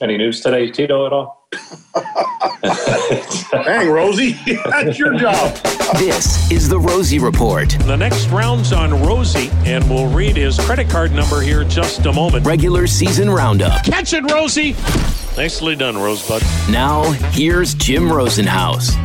Any news today, Tito, at all? Dang, Rosie, that's your job. This is the Rosie Report. The next round's on Rosie, and we'll read his credit card number here in just a moment. Regular season roundup. Catch it, Rosie. Nicely done, Rosebud. Now, here's Jim Rosenhouse.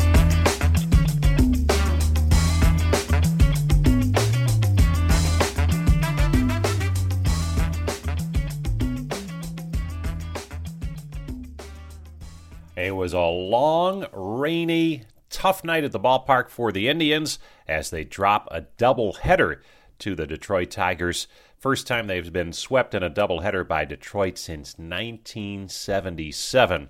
It was a long, rainy, tough night at the ballpark for the Indians as they drop a doubleheader to the Detroit Tigers. First time they've been swept in a doubleheader by Detroit since 1977.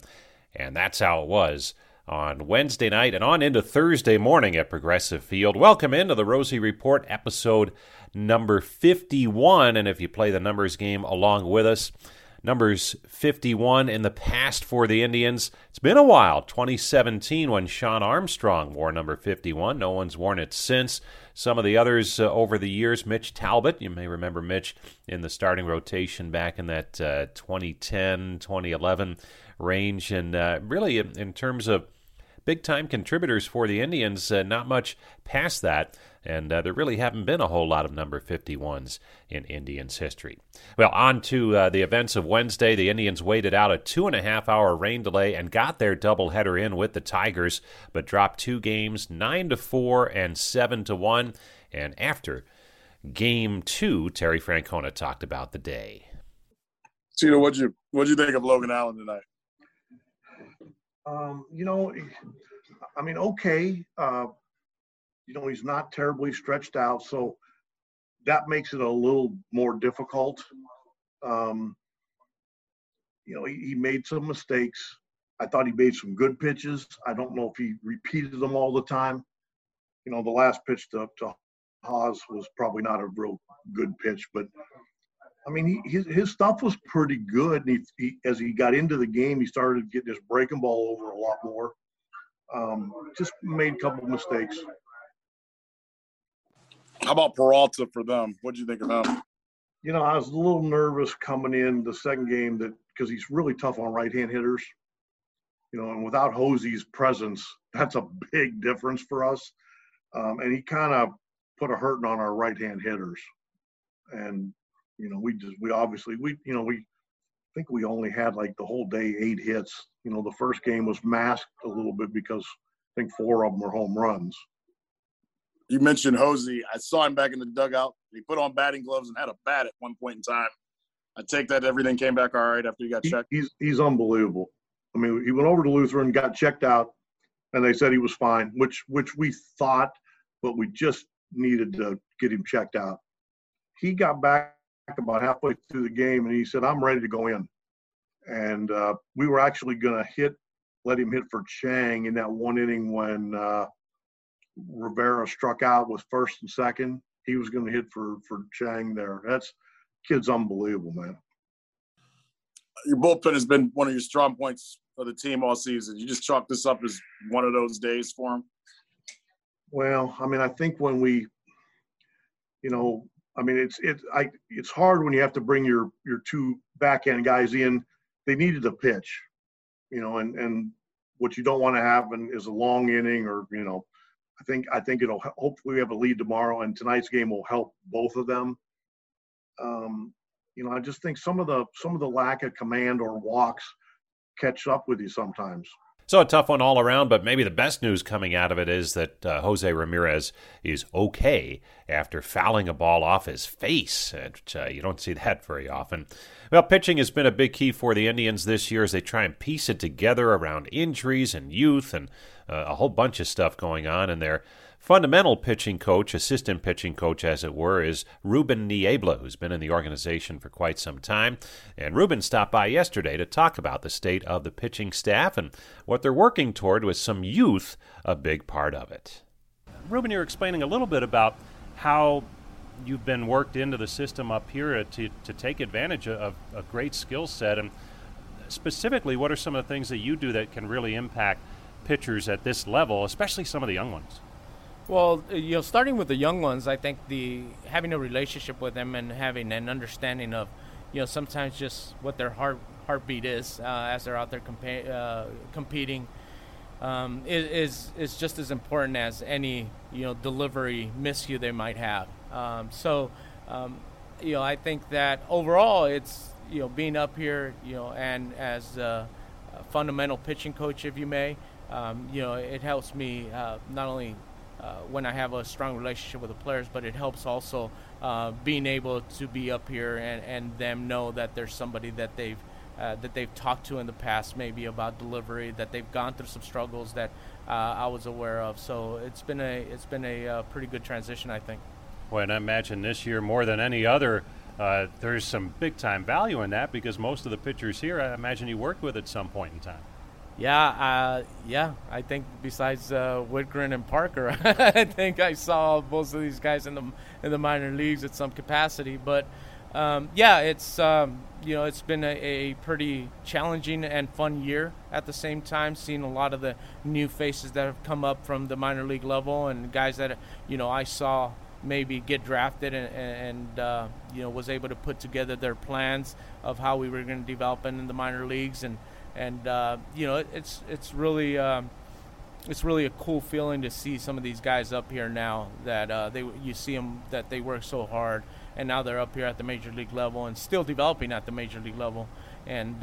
And that's how it was on Wednesday night and on into Thursday morning at Progressive Field. Welcome into the Rosie Report, episode number 51. And if you play the numbers game along with us, numbers 51 in the past for the Indians. It's been a while, 2017, when Sean Armstrong wore number 51. No one's worn it since. Some of the others over the years, Mitch Talbot. You may remember Mitch in the starting rotation back in that 2010, 2011 range. And really, in terms of big-time contributors for the Indians, not much past that. And there really haven't been a whole lot of number 51s in Indians history. Well, on to the events of Wednesday. The Indians waited out a 2.5-hour rain delay and got their doubleheader in with the Tigers, but dropped two games, 9-4 and 7-1. And after Game 2, Terry Francona talked about the day. Tito, what'd you think of Logan Allen tonight? Okay. He's not terribly stretched out, so that makes it a little more difficult. He made some mistakes. I thought he made some good pitches. I don't know if he repeated them all the time. The last pitch to Haas was probably not a real good pitch, but his stuff was pretty good. And he, as he got into the game, he started getting his breaking ball over a lot more. Just made a couple of mistakes. How about Peralta for them? What did you think of him? I was a little nervous coming in the second game because he's really tough on right-hand hitters. And without Hosey's presence, that's a big difference for us. And he kind of put a hurting on our right-hand hitters. And, we only had like the whole day 8 hits. The first game was masked a little bit because I think 4 of them were home runs. You mentioned Hosey. I saw him back in the dugout. He put on batting gloves and had a bat at one point in time. I take that everything came back all right after he got checked. He's unbelievable. He went over to Lutheran, got checked out, and they said he was fine, which we thought, but we just needed to get him checked out. He got back about halfway through the game, and he said, "I'm ready to go in." And we were actually going to let him hit for Chang in that one inning when Rivera struck out with first and second. He was going to hit for Chang there. Kid's unbelievable, man. Your bullpen has been one of your strong points for the team all season. You just chalk this up as one of those days for him? Well, I think when we, it's hard when you have to bring your two back-end guys in. They needed a pitch, and what you don't want to happen is a long inning or, I think it'll hopefully we have a lead tomorrow, and tonight's game will help both of them. I just think some of the lack of command or walks catch up with you sometimes. So a tough one all around, but maybe the best news coming out of it is that Jose Ramirez is okay after fouling a ball off his face. You don't see that very often. Well, pitching has been a big key for the Indians this year as they try and piece it together around injuries and youth and a whole bunch of stuff going on. And their fundamental pitching coach, assistant pitching coach as it were, is Ruben Niebla, who's been in the organization for quite some time. And Ruben stopped by yesterday to talk about the state of the pitching staff and what they're working toward with some youth, a big part of it. Ruben, you're explaining a little bit about how you've been worked into the system up here to take advantage of a great skill set. And specifically, what are some of the things that you do that can really impact pitchers at this level, especially some of the young ones? Well, starting with the young ones, I think having a relationship with them and having an understanding of, sometimes just what their hard heartbeat is as they're out there competing is just as important as any, you know, delivery miscue they might have. You know, I think that overall it's, you know, being up here, you know, and as a fundamental pitching coach, if you may, you know, it helps me not only when I have a strong relationship with the players, but it helps also being able to be up here and them know that there's somebody that they've talked to in the past, maybe about delivery, that they've gone through some struggles that I was aware of. So it's been a pretty good transition, I think. Well, and I imagine this year more than any other, there's some big-time value in that because most of the pitchers here, I imagine you worked with at some point in time. Yeah. I think besides Whitgren and Parker, I think I saw most of these guys in the minor leagues at some capacity. But it's you know, it's been a pretty challenging and fun year. At the same time, seeing a lot of the new faces that have come up from the minor league level and guys that, you know, I saw maybe get drafted and you know, was able to put together their plans of how we were going to develop in the minor leagues and you know, it's really a cool feeling to see some of these guys up here now that you see them, that they work so hard, and now they're up here at the major league level and still developing at the major league level, and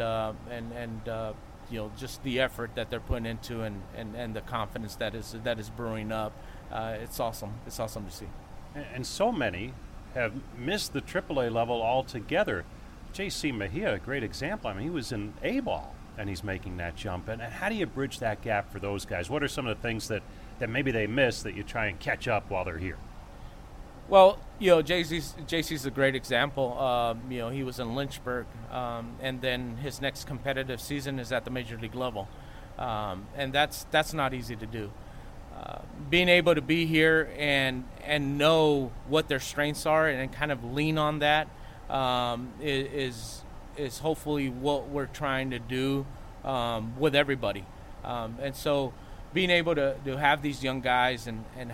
you know, just the effort that they're putting into and the confidence that is brewing up. It's awesome to see. And so many have missed the AAA level altogether. J.C. Mejia, a great example. I mean, he was in A-ball, and he's making that jump. And how do you bridge that gap for those guys? What are some of the things that maybe they miss that you try and catch up while they're here? Well, you know, J.C.'s a great example. You know, he was in Lynchburg, and then his next competitive season is at the major league level. And that's not easy to do. Being able to be here and know what their strengths are and kind of lean on that is hopefully what we're trying to do with everybody. And so being able to have these young guys and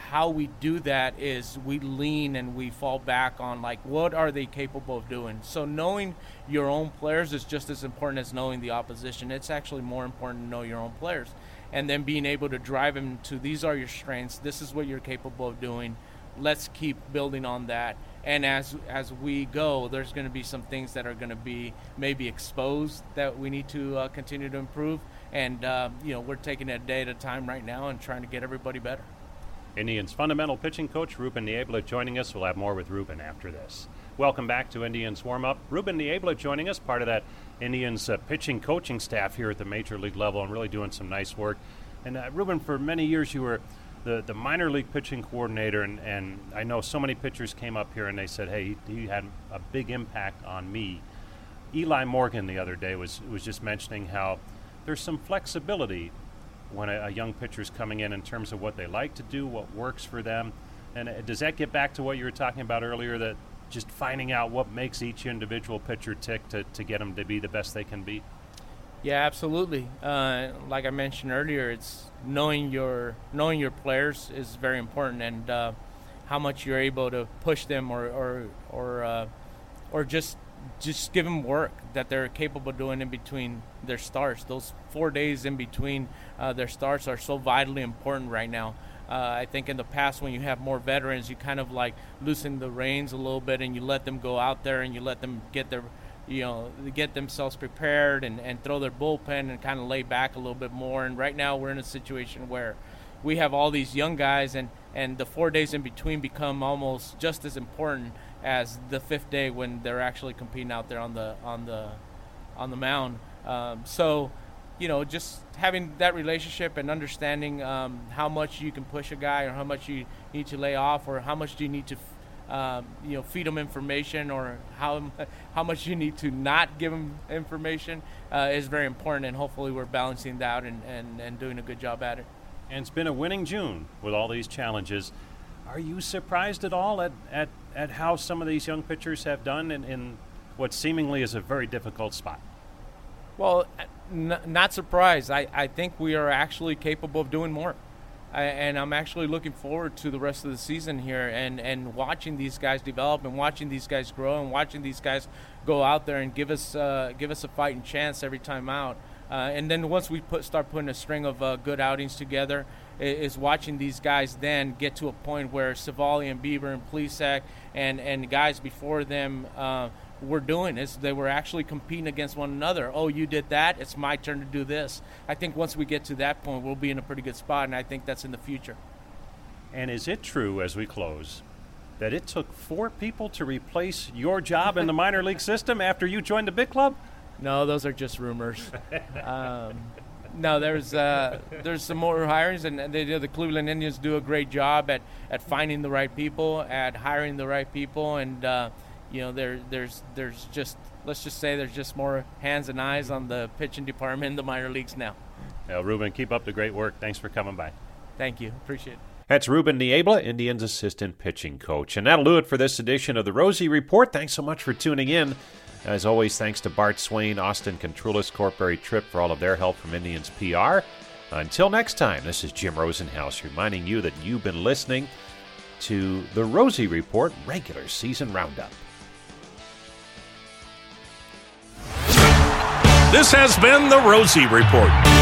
how we do that is we lean and we fall back on, like, what are they capable of doing? So knowing your own players is just as important as knowing the opposition. It's actually more important to know your own players. And then being able to drive them to, these are your strengths, this is what you're capable of doing, let's keep building on that. And as we go, there's going to be some things that are going to be maybe exposed that we need to continue to improve. And, you know, we're taking it a day at a time right now and trying to get everybody better. Indians fundamental pitching coach Ruben Niebla joining us. We'll have more with Ruben after this. Welcome back to Indians Warm-Up. Ruben Niebla joining us, part of that Indians pitching coaching staff here at the major league level, and really doing some nice work. And Ruben, for many years you were the minor league pitching coordinator, and I know so many pitchers came up here and they said, hey, he had a big impact on me. Eli Morgan the other day was just mentioning how there's some flexibility when a young pitcher's coming in terms of what they like to do, what works for them. And does that get back to what you were talking about earlier, that just finding out what makes each individual pitcher tick to get them to be the best they can be? Yeah, absolutely. Like I mentioned earlier, it's knowing your players is very important, and how much you're able to push them or just give them work that they're capable of doing in between their starts. Those 4 days in between their starts are so vitally important right now. I think in the past, when you have more veterans, you kind of like loosen the reins a little bit and you let them go out there and you let them get their, you know, get themselves prepared and throw their bullpen and kind of lay back a little bit more. And right now we're in a situation where we have all these young guys and the 4 days in between become almost just as important as the fifth day when they're actually competing out there on the mound. So, you know, just having that relationship and understanding how much you can push a guy or how much you need to lay off or how much do you need to, you know, feed them information or how much you need to not give them information is very important. And hopefully we're balancing that out and doing a good job at it. And it's been a winning June with all these challenges. Are you surprised at all at how some of these young pitchers have done in what seemingly is a very difficult spot? Well, not surprised. I think we are actually capable of doing more. And I'm actually looking forward to the rest of the season here and watching these guys develop and watching these guys grow and watching these guys go out there and give us a fighting chance every time out. And then once we start putting a string of good outings together, is watching these guys then get to a point where Savali and Bieber and Plesak and guys before them were doing is they were actually competing against one another. Oh, you did that. It's my turn to do this. I think once we get to that point, we'll be in a pretty good spot, and I think that's in the future. And is it true, as we close, that it took 4 people to replace your job in the minor league system after you joined the big club? No, those are just rumors. No, there's some more hirings, and the Cleveland Indians do a great job at finding the right people, at hiring the right people, and there's just, let's just say there's just more hands and eyes on the pitching department in the minor leagues now. Well, Ruben, keep up the great work. Thanks for coming by. Thank you. Appreciate it. That's Ruben Niebla, Indians assistant pitching coach. And that'll do it for this edition of the Rosie Report. Thanks so much for tuning in. As always, thanks to Bart Swain, Austin Contrullis, Corpberry Tripp for all of their help from Indians PR. Until next time, this is Jim Rosenhouse reminding you that you've been listening to the Rosie Report regular season roundup. This has been the Rosie Report.